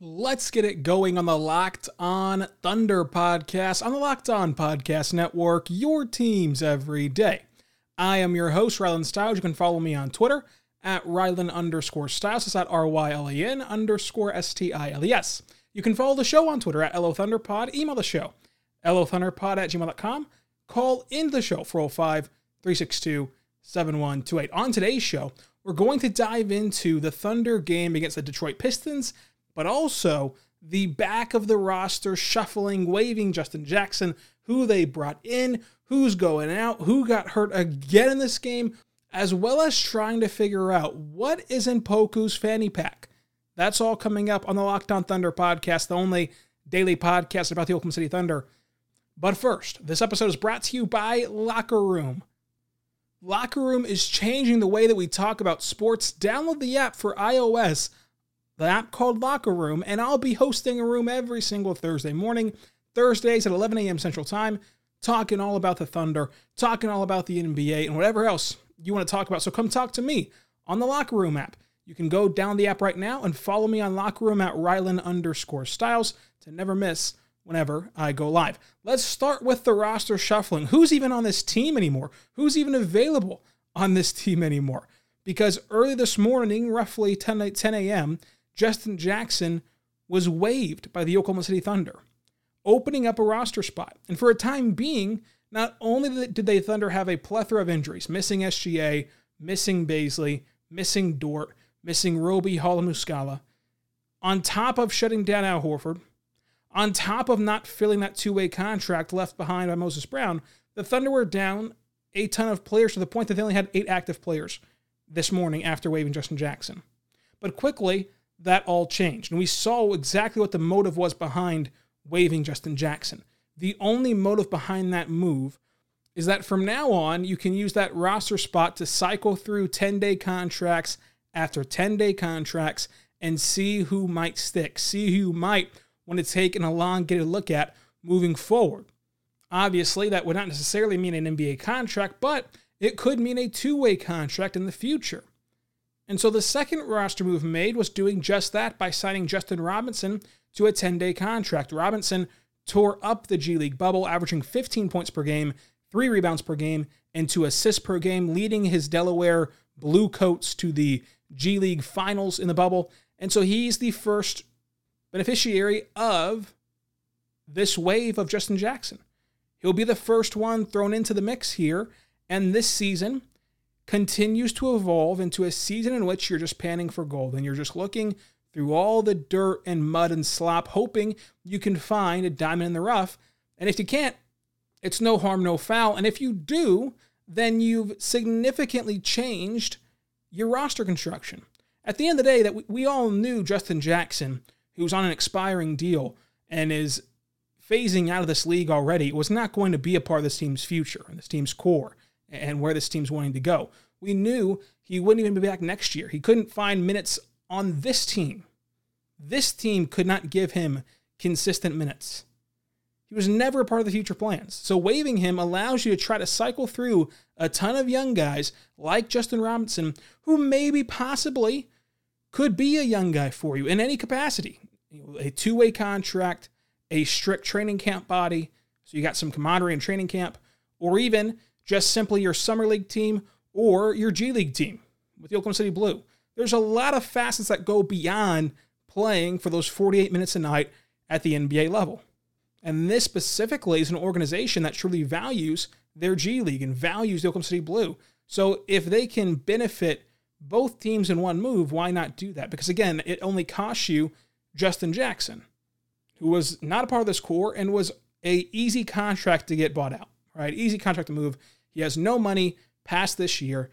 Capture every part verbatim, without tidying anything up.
Let's get it going on the Locked On Thunder podcast on the Locked On Podcast Network, your teams every day. I am your host, Rylan Stiles. You can follow me on Twitter at Rylan underscore Stiles. It's at R Y L E N underscore S T I L E S. You can follow the show on Twitter at Lothunderpod. Email the show, Lothunderpod at gmail dot com. Call in the show, four oh five, three six two, seven one two eight. On today's show, we're going to dive into the Thunder game against the Detroit Pistons, but also the back of the roster shuffling, waving Justin Jackson, who they brought in, who's going out, who got hurt again in this game, as well as trying to figure out what is in Poku's fanny pack. That's all coming up on the Locked On Thunder podcast, the only daily podcast about the Oklahoma City Thunder. But first, this episode is brought to you by Locker Room. Locker Room is changing the way that we talk about sports. Download the app for iOS, the app called Locker Room, and I'll be hosting a room every single Thursday morning, Thursdays at eleven a.m. Central Time, talking all about the Thunder, talking all about the N B A, and whatever else you want to talk about. So come talk to me on the Locker Room app. You can go down the app right now and follow me on Locker Room at Rylan underscore Stiles to never miss whenever I go live. Let's start with the roster shuffling. Who's even on this team anymore? Who's even available on this team anymore? Because early this morning, roughly ten a.m., Justin Jackson was waived by the Oklahoma City Thunder, opening up a roster spot. And for a time being, not only did the Thunder have a plethora of injuries, missing S G A, missing Bazley, missing Dort, missing Roby, Hall, and Muscala, on top of shutting down Al Horford, on top of not filling that two-way contract left behind by Moses Brown, the Thunder were down a ton of players to the point that they only had eight active players this morning after waiving Justin Jackson. But quickly, that all changed, and we saw exactly what the motive was behind waiving Justin Jackson. The only motive behind that move is that from now on, you can use that roster spot to cycle through ten-day contracts after ten-day contracts and see who might stick, see who might want to take an elongated look at moving forward. Obviously, that would not necessarily mean an N B A contract, but it could mean a two-way contract in the future. And so the second roster move made was doing just that by signing Justin Robinson to a ten-day contract. Robinson tore up the G League bubble, averaging fifteen points per game, three rebounds per game, and two assists per game, leading his Delaware Bluecoats to the G League finals in the bubble. And so he's the first beneficiary of this wave of Justin Jackson. He'll be the first one thrown into the mix here, and this season continues to evolve into a season in which you're just panning for gold and you're just looking through all the dirt and mud and slop, hoping you can find a diamond in the rough. And if you can't, it's no harm, no foul. And if you do, then you've significantly changed your roster construction. At the end of the day, that we, we all knew Justin Jackson, who's on an expiring deal and is phasing out of this league already, was not going to be a part of this team's future and this team's core and where this team's wanting to go. We knew he wouldn't even be back next year. He couldn't find minutes on this team. This team could not give him consistent minutes. He was never a part of the future plans. So waiving him allows you to try to cycle through a ton of young guys like Justin Robinson, who maybe possibly could be a young guy for you in any capacity. A two-way contract, a strict training camp body, so you got some camaraderie in training camp, or even just simply your summer league team or your G League team with the Oklahoma City Blue. There's a lot of facets that go beyond playing for those forty-eight minutes a night at the N B A level. And this specifically is an organization that truly values their G League and values the Oklahoma City Blue. So if they can benefit both teams in one move, why not do that? Because again, it only costs you Justin Jackson, who was not a part of this core and was a easy contract to get bought out. Right, easy contract to move. He has no money past this year.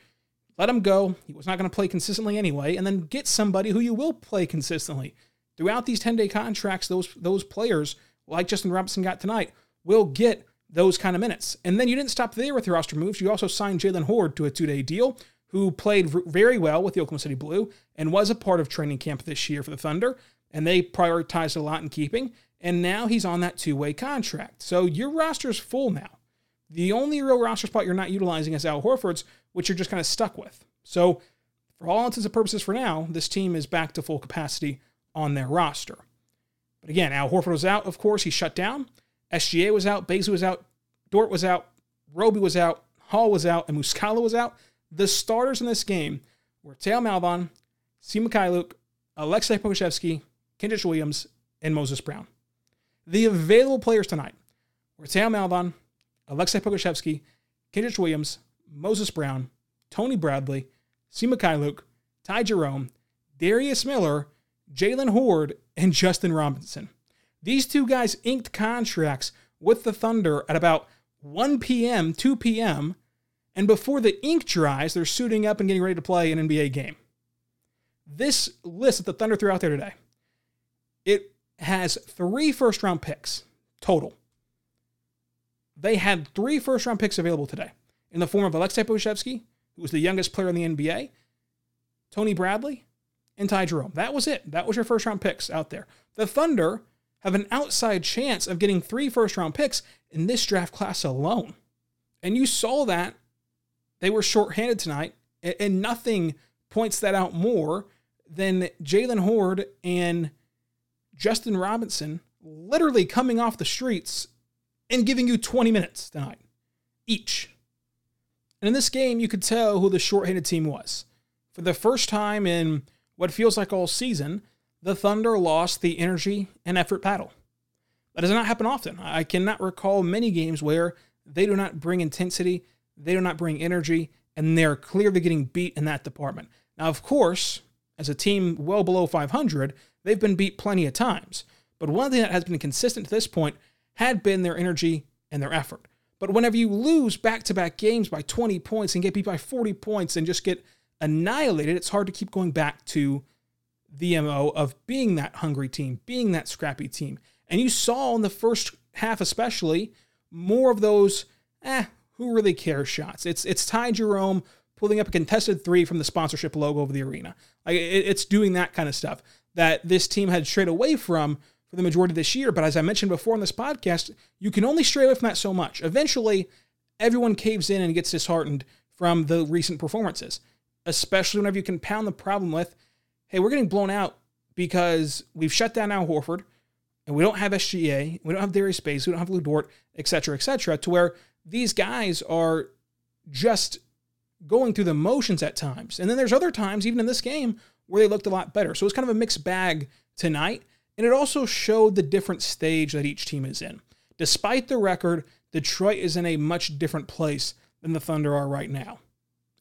Let him go. He was not going to play consistently anyway, and then get somebody who you will play consistently. Throughout these ten-day contracts, those, those players, like Justin Robinson got tonight, will get those kind of minutes. And then you didn't stop there with your roster moves. You also signed Jaylen Hoard to a two-day deal, who played very well with the Oklahoma City Blue and was a part of training camp this year for the Thunder, and they prioritized a lot in keeping, and now he's on that two-way contract. So your roster's full now. The only real roster spot you're not utilizing is Al Horford's, which you're just kind of stuck with. So for all intents and purposes for now, this team is back to full capacity on their roster. But again, Al Horford was out, of course. He shut down. S G A was out. Bazley was out. Dort was out. Roby was out. Hall was out. And Muscala was out. The starters in this game were Theo Maledon, Svi Mykhailiuk, Aleksej Pokusevski, Kenrich Williams, and Moses Brown. The available players tonight were Theo Maledon, Aleksej Pokusevski, Kenrich Williams, Moses Brown, Tony Bradley, Svi Mykhailiuk, Ty Jerome, Darius Miller, Jaylen Hoard, and Justin Robinson. These two guys inked contracts with the Thunder at about one p.m., two p.m., and before the ink dries, they're suiting up and getting ready to play an N B A game. This list that the Thunder threw out there today, it has three first-round picks total. They had three first-round picks available today in the form of Aleksej Pokusevski, who was the youngest player in the N B A, Tony Bradley, and Ty Jerome. That was it. That was your first-round picks out there. The Thunder have an outside chance of getting three first-round picks in this draft class alone. And you saw that they were shorthanded tonight, and nothing points that out more than Jaylen Hoard and Justin Robinson literally coming off the streets and giving you twenty minutes tonight each. And in this game, you could tell who the shorthanded team was. For the first time in what feels like all season, the Thunder lost the energy and effort battle. That does not happen often. I cannot recall many games where they do not bring intensity, they do not bring energy, and they're clearly getting beat in that department. Now, of course, as a team well below five hundred, they've been beat plenty of times. But one thing that has been consistent to this point had been their energy and their effort. But whenever you lose back-to-back games by twenty points and get beat by forty points and just get annihilated, it's hard to keep going back to the M O of being that hungry team, being that scrappy team. And you saw in the first half especially more of those, eh, who really cares shots. It's it's Ty Jerome pulling up a contested three from the sponsorship logo over the arena. Like it, it's doing that kind of stuff that this team had strayed away from for the majority of this year. But as I mentioned before in this podcast, you can only stray away from that so much. Eventually, everyone caves in and gets disheartened from the recent performances, especially whenever you compound the problem with, hey, we're getting blown out because we've shut down Al Horford, and we don't have S G A, we don't have Darius Bazley, we don't have Lou Dort, et cetera, et cetera, to where these guys are just going through the motions at times. And then there's other times, even in this game, where they looked a lot better. So it's kind of a mixed bag tonight, and it also showed the different stage that each team is in. Despite the record, Detroit is in a much different place than the Thunder are right now.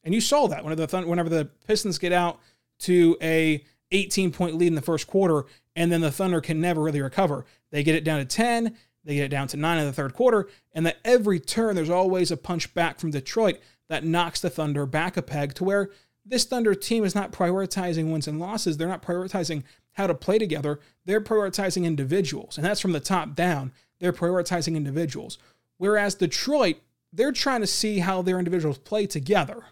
And you saw that whenever the, Thund- whenever the Pistons get out to a eighteen-point lead in the first quarter, and then the Thunder can never really recover. They get it down to ten, they get it down to nine in the third quarter, and at every turn there's always a punch back from Detroit that knocks the Thunder back a peg to where this Thunder team is not prioritizing wins and losses. They're not prioritizing how to play together. They're prioritizing individuals, and that's from the top down. They're prioritizing individuals. Whereas Detroit, they're trying to see how their individuals play together.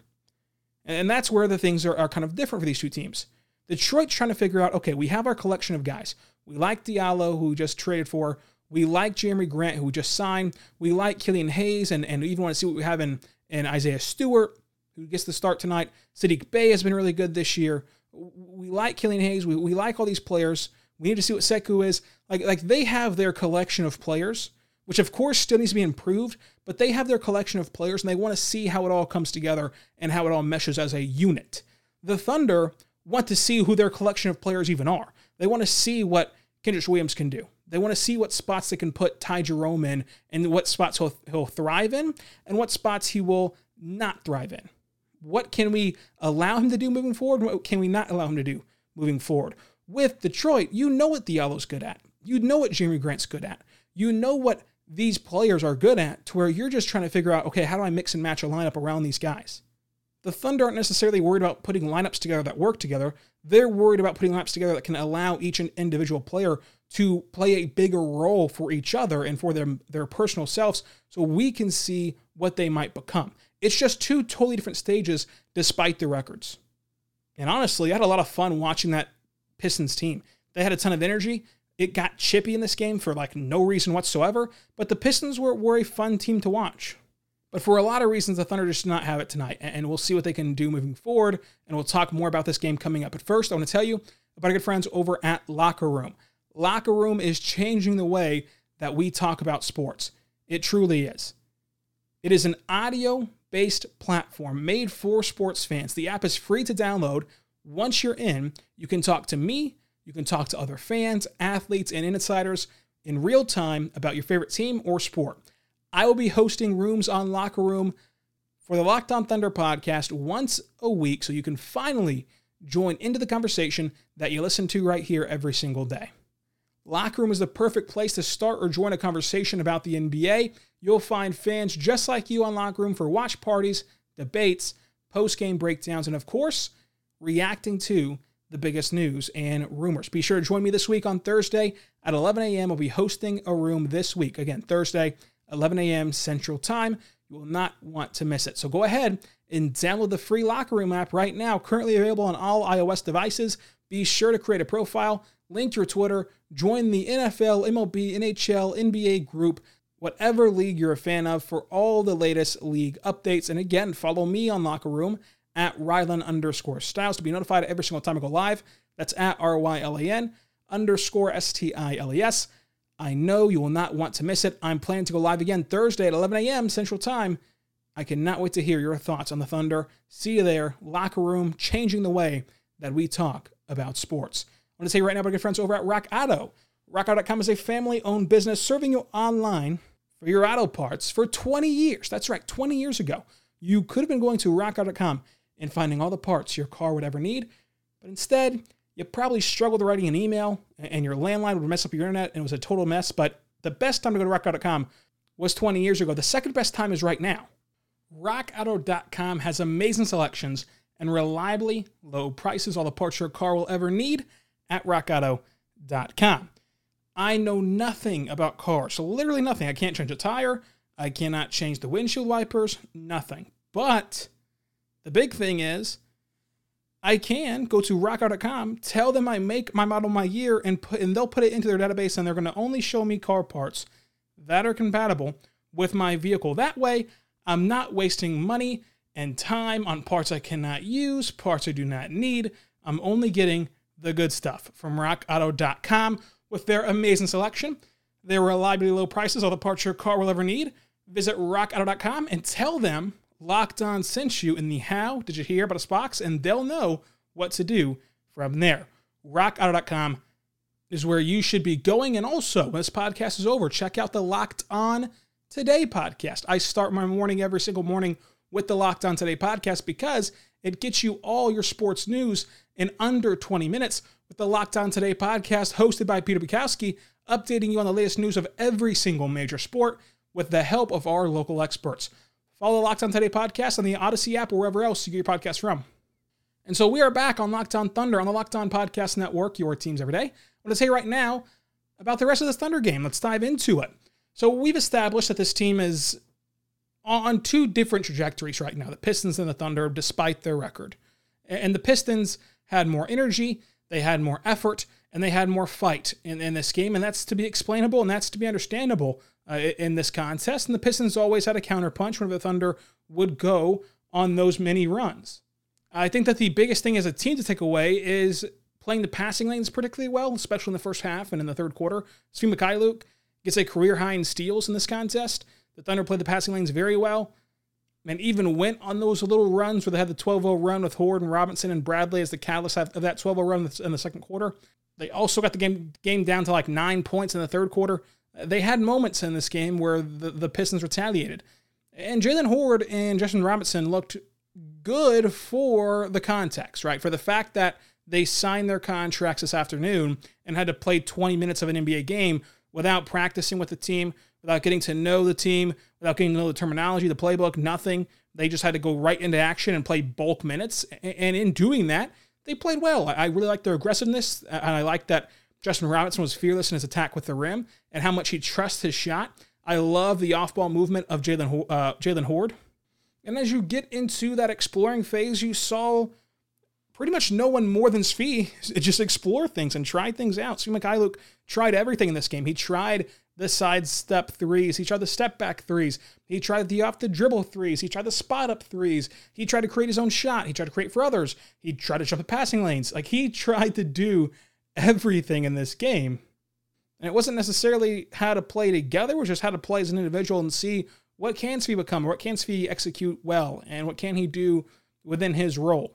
And that's where the things are, are kind of different for these two teams. Detroit's trying to figure out, okay, we have our collection of guys. We like Diallo, who we just traded for. We like Jeremy Grant, who we just signed. We like Killian Hayes, and, and even want to see what we have in, in Isaiah Stewart, who gets the start tonight. Sadiq Bey has been really good this year. We like Killian Hayes. We, we like all these players. We need to see what Sekou is. Like, like they have their collection of players, which of course still needs to be improved, but they have their collection of players, and they want to see how it all comes together and how it all meshes as a unit. The Thunder want to see who their collection of players even are. They want to see what Kenrich Williams can do. They want to see what spots they can put Ty Jerome in and what spots he'll, he'll thrive in and what spots he will not thrive in. What can we allow him to do moving forward? What can we not allow him to do moving forward? With Detroit, you know what Diallo's good at. You know what Jeremy Grant's good at. You know what these players are good at to where you're just trying to figure out, okay, how do I mix and match a lineup around these guys? The Thunder aren't necessarily worried about putting lineups together that work together. They're worried about putting lineups together that can allow each individual player to play a bigger role for each other and for their, their personal selves so we can see what they might become. It's just two totally different stages despite the records. And honestly, I had a lot of fun watching that Pistons team. They had a ton of energy. It got chippy in this game for like no reason whatsoever, but the Pistons were, were a fun team to watch. But for a lot of reasons, the Thunder just did not have it tonight, and we'll see what they can do moving forward, and we'll talk more about this game coming up. But first, I want to tell you about our good friends over at Locker Room. Locker Room is changing the way that we talk about sports. It truly is. It is an audio-based platform made for sports fans. The app is free to download. Once you're in, you can talk to me, you can talk to other fans, athletes, and insiders in real time about your favorite team or sport. I will be hosting rooms on Locker Room for the Locked On Thunder podcast once a week, so you can finally join into the conversation that you listen to right here every single day. Locker Room is the perfect place to start or join a conversation about the N B A. You'll find fans just like you on Locker Room for watch parties, debates, post-game breakdowns, and of course, reacting to the biggest news and rumors. Be sure to join me this week on Thursday at eleven a.m. I'll be hosting a room this week. Again, Thursday, eleven a.m. Central Time. You will not want to miss it. So go ahead and download the free Locker Room app right now, currently available on all iOS devices. Be sure to create a profile, link your Twitter, join the N F L, M L B, N H L, N B A group, whatever league you're a fan of, for all the latest league updates. And again, follow me on Locker Room at Rylan underscore Stiles to be notified every single time I go live. That's at R Y L A N underscore S T I L E S. I know you will not want to miss it. I'm planning to go live again Thursday at eleven a.m. Central Time. I cannot wait to hear your thoughts on the Thunder. See you there. Locker Room, changing the way that we talk about sports. I want to say right now, my good friends over at RockAuto. RockAuto dot com is a family-owned business serving you online for your auto parts for twenty years. That's right, twenty years ago. You could have been going to RockAuto dot com and finding all the parts your car would ever need, but instead, you probably struggled writing an email, and your landline would mess up your internet, and it was a total mess. But the best time to go to rock auto dot com was twenty years ago. The second best time is right now. rock auto dot com has amazing selections and reliably low prices, all the parts your car will ever need at rock auto dot com. I know nothing about cars, so literally nothing. I can't change a tire. I cannot change the windshield wipers, nothing. But the big thing is, I can go to rock auto dot com, tell them I make my model my year, and put and they'll put it into their database, and they're going to only show me car parts that are compatible with my vehicle. That way, I'm not wasting money and time on parts I cannot use, parts I do not need. I'm only getting the good stuff from rock auto dot com with their amazing selection, their reliably low prices, all the parts your car will ever need. Visit rock auto dot com and tell them Locked On sent you in the how did you hear about us box, and they'll know what to do from there. rock auto dot com is where you should be going. And also, when this podcast is over, check out the Locked On Today podcast. I start my morning every single morning with the Locked On Today podcast because it gets you all your sports news in under twenty minutes with the Locked On Today podcast, hosted by Peter Bukowski, updating you on the latest news of every single major sport with the help of our local experts. Follow the Locked On Today podcast on the Odyssey app or wherever else you get your podcasts from. And so we are back on Locked On Thunder on the Locked On Podcast Network, your teams every day. I want to tell you right now about the rest of this Thunder game. Let's dive into it. So we've established that this team is on two different trajectories right now, the Pistons and the Thunder, despite their record. And the Pistons had more energy, they had more effort, and they had more fight in, in this game. And that's to be explainable, and that's to be understandable Uh, in this contest, and the Pistons always had a counterpunch whenever the Thunder would go on those many runs. I think that the biggest thing as a team to take away is playing the passing lanes particularly well, especially in the first half and in the third quarter. Svi Mykhailiuk gets a career high in steals in this contest. The Thunder played the passing lanes very well and even went on those little runs where they had the twelve oh run with Hoard and Robinson and Bradley as the catalyst of that twelve oh run in the second quarter. They also got the game, game down to like nine points in the third quarter. They had moments in this game where the, the Pistons retaliated. And Jaylen Hoard and Justin Robinson looked good for the context, right? For the fact that they signed their contracts this afternoon and had to play twenty minutes of an N B A game without practicing with the team, without getting to know the team, without getting to know the terminology, the playbook, nothing. They just had to go right into action and play bulk minutes. And in doing that, they played well. I really liked their aggressiveness, and I liked that Justin Robinson was fearless in his attack with the rim and how much he trusts his shot. I love the off-ball movement of Jaylen uh, Jaylen Hoard. And as you get into that exploring phase, you saw pretty much no one more than Svi just explore things and try things out. Svi Mykhailiuk tried everything in this game. He tried the side step threes. He tried the step back threes. He tried the off the dribble threes. He tried the spot up threes. He tried to create his own shot. He tried to create for others. He tried to jump at passing lanes. Like, he tried to do everything in this game. And it wasn't necessarily how to play together. It was just how to play as an individual and see what can Svi become, what can Svi execute well, and what can he do within his role.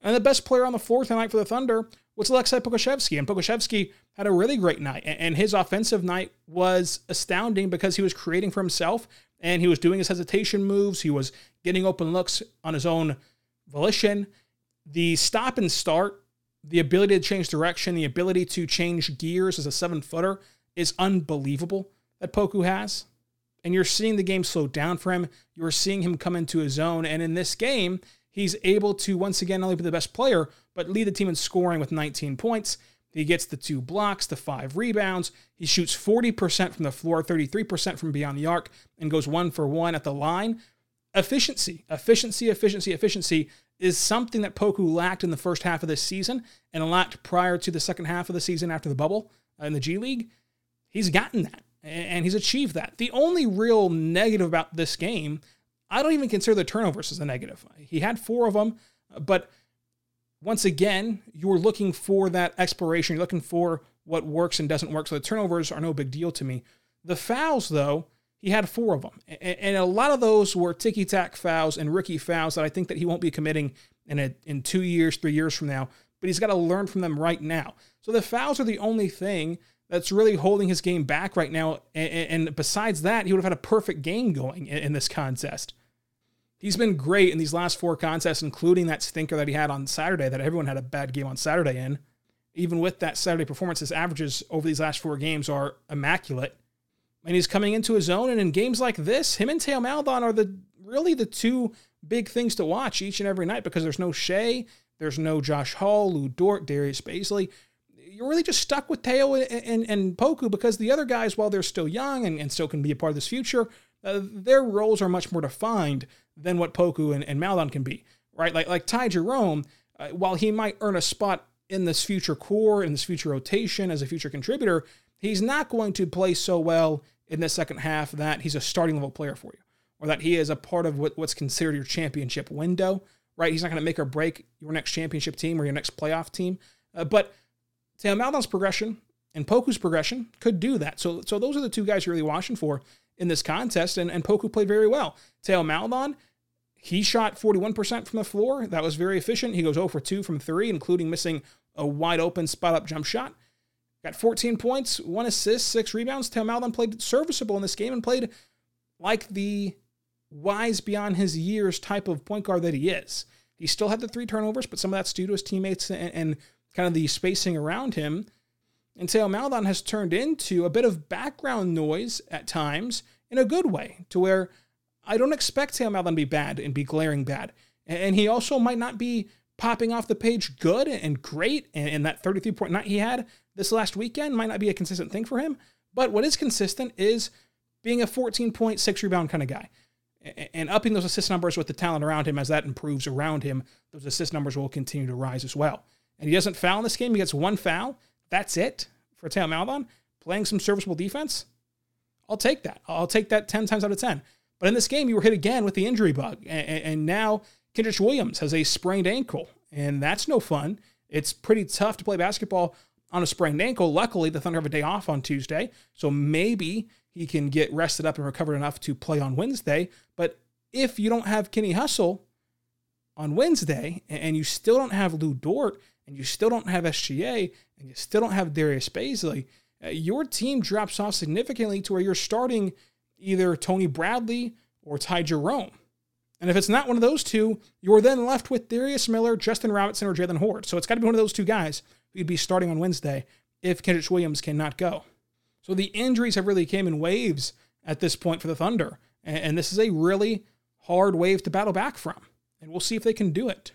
And the best player on the floor tonight for the Thunder was Aleksej Pokusevski. And Pokusevski had a really great night. And his offensive night was astounding because he was creating for himself and he was doing his hesitation moves. He was getting open looks on his own volition. The stop and start, the ability to change direction, the ability to change gears as a seven-footer is unbelievable that Poku has. And you're seeing the game slow down for him. You're seeing him come into his zone. And in this game, he's able to, once again, not only be the best player, but lead the team in scoring with nineteen points. He gets the two blocks, the five rebounds. He shoots forty percent from the floor, thirty-three percent from beyond the arc, and goes one for one at the line. Efficiency, efficiency, efficiency, efficiency is something that Poku lacked in the first half of this season and lacked prior to the second half of the season after the bubble in the G League. He's gotten that, and he's achieved that. The only real negative about this game, I don't even consider the turnovers as a negative. He had four of them, but once again, you're looking for that exploration. You're looking for what works and doesn't work, so the turnovers are no big deal to me. The fouls, though, he had four of them, and a lot of those were ticky-tack fouls and rookie fouls that I think that he won't be committing in, a, in two years, three years from now, but he's got to learn from them right now. So the fouls are the only thing that's really holding his game back right now. And besides that, he would have had a perfect game going in this contest. He's been great in these last four contests, including that stinker that he had on Saturday, that everyone had a bad game on Saturday in. Even with that Saturday performance, his averages over these last four games are immaculate. And he's coming into his own, and in games like this, him and Theo Maledon are the really the two big things to watch each and every night because there's no Shea, there's no Josh Hall, Lou Dort, Darius Bazley. You're really just stuck with Theo and, and, and Poku because the other guys, while they're still young and, and still can be a part of this future, uh, their roles are much more defined than what Poku and, and Maledon can be, right? Like like Ty Jerome, uh, while he might earn a spot in this future core, in this future rotation as a future contributor, he's not going to play so well in the second half that he's a starting level player for you or that he is a part of what, what's considered your championship window, right? He's not going to make or break your next championship team or your next playoff team, uh, but Theo Maledon's progression and Poku's progression could do that. So so those are the two guys you're really watching for in this contest, and, and Poku played very well. Theo Maledon, he shot forty-one percent from the floor. That was very efficient. He goes zero for two from three, including missing a wide-open spot-up jump shot. Got fourteen points, one assist, six rebounds. Theo Maledon played serviceable in this game and played like the wise beyond his years type of point guard that he is. He still had the three turnovers, but some of that's due to his teammates and, and kind of the spacing around him. And Theo Maledon has turned into a bit of background noise at times in a good way, to where I don't expect Theo Maledon to be bad and be glaring bad. And he also might not be popping off the page good and great, and that thirty-three point night he had this last weekend might not be a consistent thing for him. But what is consistent is being a fourteen point six rebound kind of guy and upping those assist numbers with the talent around him. As that improves around him, those assist numbers will continue to rise as well. And he doesn't foul in this game. He gets one foul. That's it for Theo Maledon. Playing some serviceable defense, I'll take that. I'll take that ten times out of ten. But in this game, you were hit again with the injury bug. And, and now Kenrich Williams has a sprained ankle. And that's no fun. It's pretty tough to play basketball on a sprained ankle. Luckily, the Thunder have a day off on Tuesday. So maybe he can get rested up and recovered enough to play on Wednesday. But if you don't have Kenny Hustle on Wednesday and you still don't have Lou Dort, and you still don't have S G A, and you still don't have Darius Bazley, uh, your team drops off significantly to where you're starting either Tony Bradley or Ty Jerome. And if it's not one of those two, you're then left with Darius Miller, Justin Robinson, or Jaylen Hoard. So it's got to be one of those two guys who'd be starting on Wednesday if Kenrich Williams cannot go. So the injuries have really came in waves at this point for the Thunder, and, and this is a really hard wave to battle back from, and we'll see if they can do it.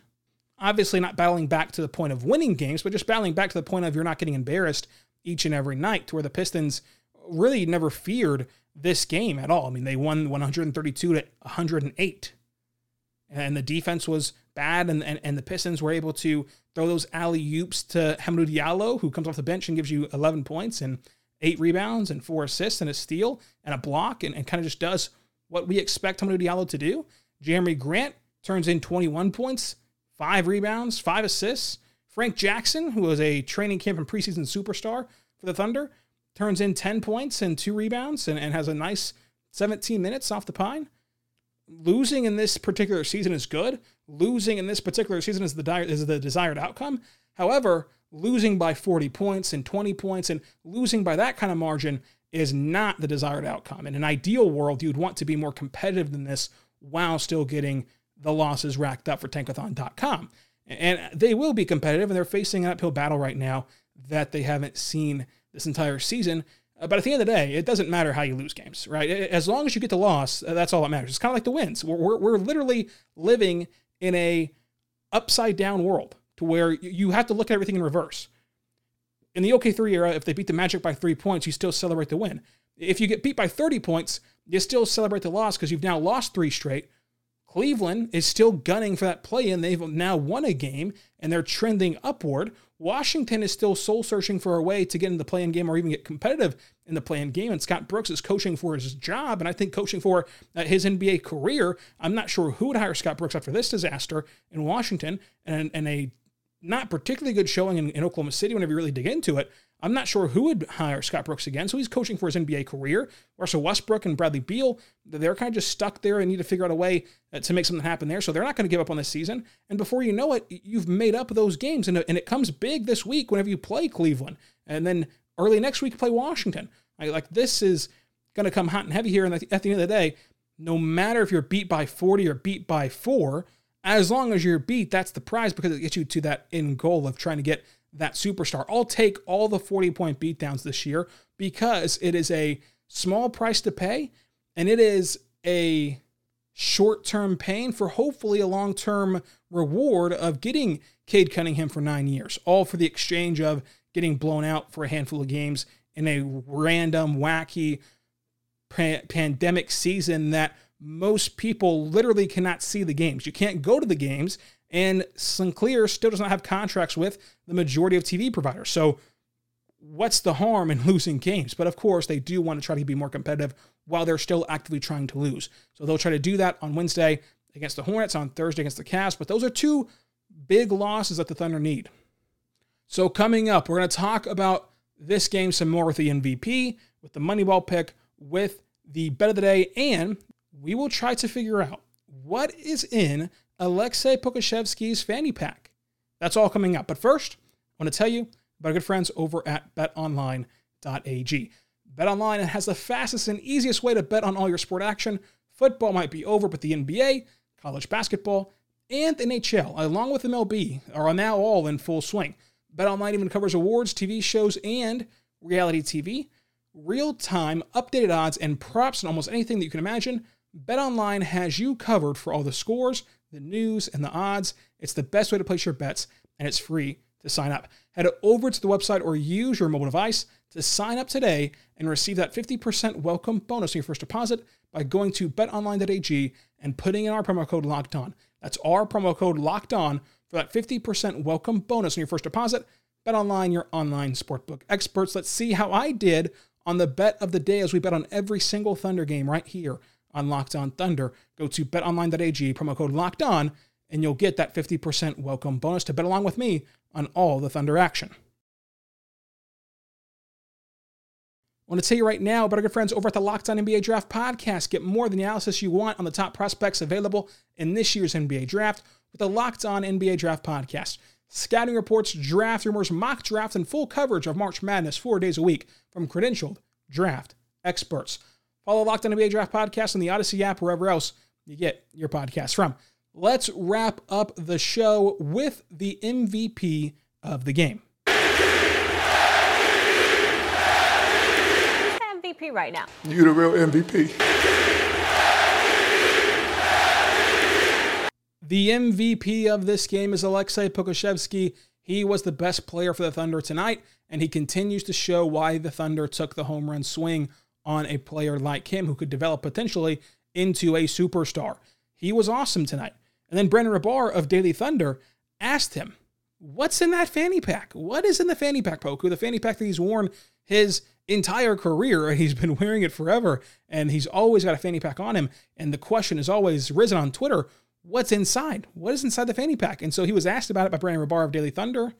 obviously not battling back to the point of winning games, but just battling back to the point of you're not getting embarrassed each and every night, to where the Pistons really never feared this game at all. I mean, they won one thirty-two to one oh eight, and the defense was bad, and, and, and the Pistons were able to throw those alley-oops to Hamidou Diallo, who comes off the bench and gives you eleven points and eight rebounds and four assists and a steal and a block, and, and kind of just does what we expect Hamidou Diallo to do. Jeremy Grant turns in twenty-one points, five rebounds, five assists. Frank Jackson, who was a training camp and preseason superstar for the Thunder, turns in ten points and two rebounds and, and has a nice seventeen minutes off the pine. Losing in this particular season is good. Losing in this particular season is the dire, is the desired outcome. However, losing by forty points and twenty points and losing by that kind of margin is not the desired outcome. In an ideal world, you'd want to be more competitive than this while still getting the losses racked up for tankathon dot com. And they will be competitive, and they're facing an uphill battle right now that they haven't seen this entire season. But at the end of the day, it doesn't matter how you lose games, right? As long as you get the loss, that's all that matters. It's kind of like the wins. We're, we're, we're literally living in a upside-down world to where you have to look at everything in reverse. In the O K three era, if they beat the Magic by three points, you still celebrate the win. If you get beat by thirty points, you still celebrate the loss because you've now lost three straight. Cleveland is still gunning for that play-in. They've now won a game, and they're trending upward. Washington is still soul-searching for a way to get in the play-in game or even get competitive in the play-in game, and Scott Brooks is coaching for his job, and I think coaching for uh, his N B A career. I'm not sure who would hire Scott Brooks after this disaster in Washington and, and a not particularly good showing in, in Oklahoma City whenever you really dig into it. I'm not sure who would hire Scott Brooks again, so he's coaching for his N B A career. Russell Westbrook and Bradley Beal, they're kind of just stuck there and need to figure out a way to make something happen there, so they're not going to give up on this season. And before you know it, you've made up those games, and it comes big this week whenever you play Cleveland. And then early next week, play Washington. Like, this is going to come hot and heavy here, and at the end of the day, no matter if you're beat by forty or beat by four, as long as you're beat, that's the prize because it gets you to that end goal of trying to get that superstar. I'll take all the forty-point beatdowns this year because it is a small price to pay, and it is a short-term pain for hopefully a long-term reward of getting Cade Cunningham for nine years, all for the exchange of getting blown out for a handful of games in a random, wacky pa- pandemic season that most people literally cannot see the games. You can't go to the games, and Sinclair still does not have contracts with the majority of T V providers. So what's the harm in losing games? But of course, they do want to try to be more competitive while they're still actively trying to lose. So they'll try to do that on Wednesday against the Hornets, on Thursday against the Cavs. But those are two big losses that the Thunder need. So coming up, we're going to talk about this game some more with the M V P, with the Moneyball pick, with the bet of the day, and we will try to figure out what is in Aleksej Pokusevski's fanny pack. That's all coming up. But first, I want to tell you about our good friends over at bet online dot a g. BetOnline has the fastest and easiest way to bet on all your sport action. Football might be over, but the N B A, college basketball, and the N H L, along with M L B, are now all in full swing. BetOnline even covers awards, T V shows, and reality T V. Real-time, updated odds, and props on almost anything that you can imagine. BetOnline has you covered for all the scores, the news, and the odds. It's the best way to place your bets, and it's free to sign up. Head over to the website or use your mobile device to sign up today and receive that fifty percent welcome bonus on your first deposit by going to bet online dot a g and putting in our promo code Locked On. That's our promo code Locked On for that fifty percent welcome bonus on your first deposit. BetOnline, your online sportbook experts. Let's see how I did on the bet of the day as we bet on every single Thunder game right here on Locked On Thunder. Go to bet online dot a g, promo code Locked On, and you'll get that fifty percent welcome bonus to bet along with me on all the Thunder action. I want to tell you right now about our good friends over at the Locked On N B A Draft podcast. Get more than the analysis you want on the top prospects available in this year's N B A Draft with the Locked On N B A Draft podcast. Scouting reports, draft rumors, mock drafts, and full coverage of March Madness four days a week from credentialed draft experts. Follow Locked On N B A Draft Podcast on the Odyssey app, wherever else you get your podcasts from. Let's wrap up the show with the M V P of the game. M V P right now. You the real M V P. The M V P of this game is Aleksej Pokusevski. He was the best player for the Thunder tonight, and he continues to show why the Thunder took the home run swing on a player like him who could develop potentially into a superstar. He was awesome tonight. And then Brandon Rabar of Daily Thunder asked him, what's in that fanny pack? What is in the fanny pack, Poku? The fanny pack that he's worn his entire career, and he's been wearing it forever, and he's always got a fanny pack on him. And the question has always risen on Twitter, what's inside? What is inside the fanny pack? And so he was asked about it by Brandon Rabar of Daily Thunder,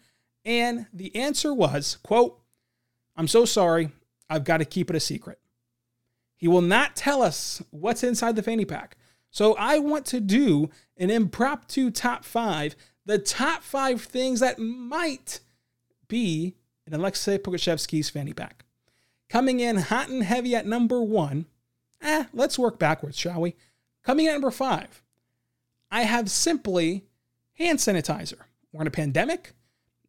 and the answer was, quote, I'm so sorry, I've got to keep it a secret. He will not tell us what's inside the fanny pack. So I want to do an impromptu top five, the top five things that might be in Aleksej Pokusevski's fanny pack. Coming in hot and heavy at number one, eh, let's work backwards, shall we? Coming in at number five, I have simply hand sanitizer. We're in a pandemic.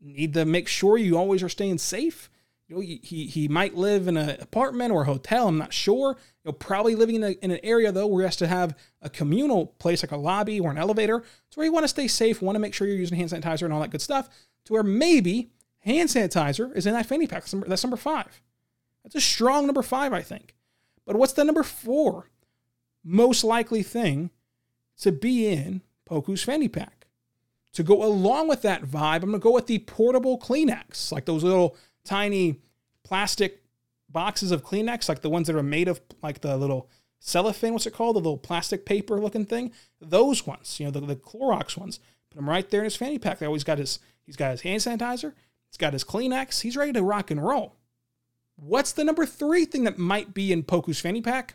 Need to make sure you always are staying safe. You know, he, he might live in an apartment or a hotel, I'm not sure. You're probably living in, a, in an area, though, where he has to have a communal place like a lobby or an elevator. It's where you want to stay safe, want to make sure you're using hand sanitizer and all that good stuff, to where maybe hand sanitizer is in that fanny pack. That's number, that's number five. That's a strong number five, I think. But what's the number four most likely thing to be in Poku's fanny pack? To go along with that vibe, I'm going to go with the portable Kleenex, like those little tiny plastic boxes of Kleenex, like the ones that are made of like the little cellophane, what's it called? The little plastic paper looking thing. Those ones, you know, the, the Clorox ones. Put them right there in his fanny pack. They always got his, he's got his hand sanitizer. He's got his Kleenex. He's ready to rock and roll. What's the number three thing that might be in Poku's fanny pack?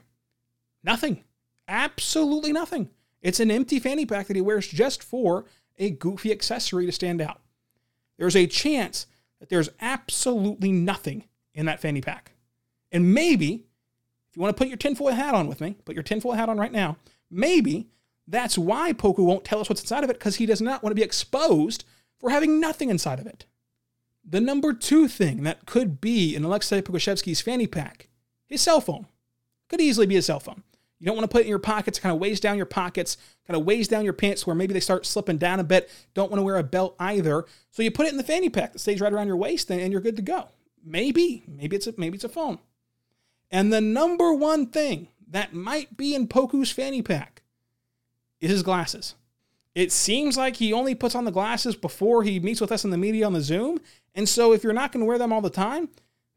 Nothing. Absolutely nothing. It's an empty fanny pack that he wears just for a goofy accessory to stand out. There's a chance that there's absolutely nothing in that fanny pack. And maybe, if you want to put your tinfoil hat on with me, put your tinfoil hat on right now, maybe that's why Poku won't tell us what's inside of it, because he does not want to be exposed for having nothing inside of it. The number two thing that could be in Aleksej Pokusevski's fanny pack, his cell phone. Could easily be a cell phone. You don't want to put it in your pockets. It kind of weighs down your pockets, kind of weighs down your pants where maybe they start slipping down a bit. Don't want to wear a belt either. So you put it in the fanny pack that stays right around your waist and you're good to go. Maybe, maybe it's a, maybe it's a phone. And the number one thing that might be in Poku's fanny pack is his glasses. It seems like he only puts on the glasses before he meets with us in the media on the Zoom. And so if you're not going to wear them all the time,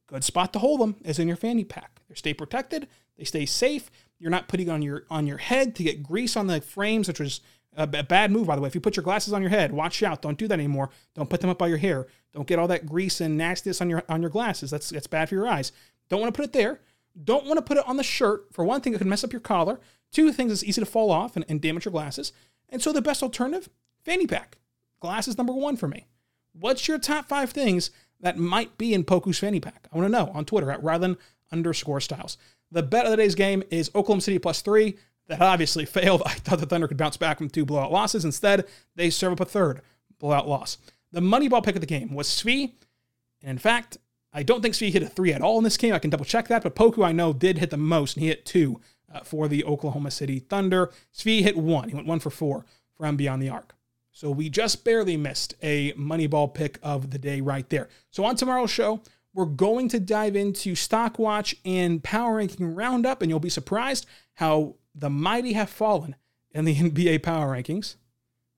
good spot to hold them is in your fanny pack. They stay protected. They stay safe. You're not putting on your on your head to get grease on the frames, which was a bad move, by the way. If you put your glasses on your head, watch out. Don't do that anymore. Don't put them up by your hair. Don't get all that grease and nastiness on your on your glasses. That's that's bad for your eyes. Don't want to put it there. Don't want to put it on the shirt. For one thing, it could mess up your collar. Two things, it's easy to fall off and, and damage your glasses. And so the best alternative, fanny pack. Glasses number one for me. What's your top five things that might be in Poku's fanny pack? I want to know on Twitter at Rylan underscore Stiles. The bet of the day's game is Oklahoma City plus three. That obviously failed. I thought the Thunder could bounce back from two blowout losses. Instead, they serve up a third blowout loss. The money ball pick of the game was Svi. And in fact, I don't think Svi hit a three at all in this game. I can double check that. But Poku, I know, did hit the most, and he hit two uh, for the Oklahoma City Thunder. Svi hit one. He went one for four from beyond the arc. So we just barely missed a money ball pick of the day right there. So on tomorrow's show, we're going to dive into Stock Watch and Power Ranking Roundup, and you'll be surprised how the mighty have fallen in the N B A Power Rankings.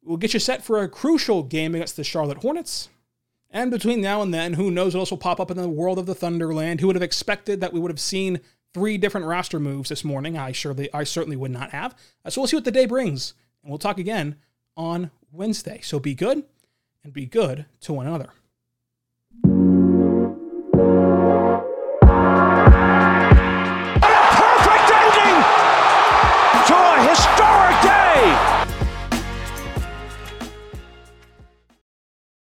We'll get you set for a crucial game against the Charlotte Hornets. And between now and then, who knows what else will pop up in the world of the Thunderland. Who would have expected that we would have seen three different roster moves this morning? I surely, I certainly would not have. So we'll see what the day brings, and we'll talk again on Wednesday. So be good, and be good to one another. Strike!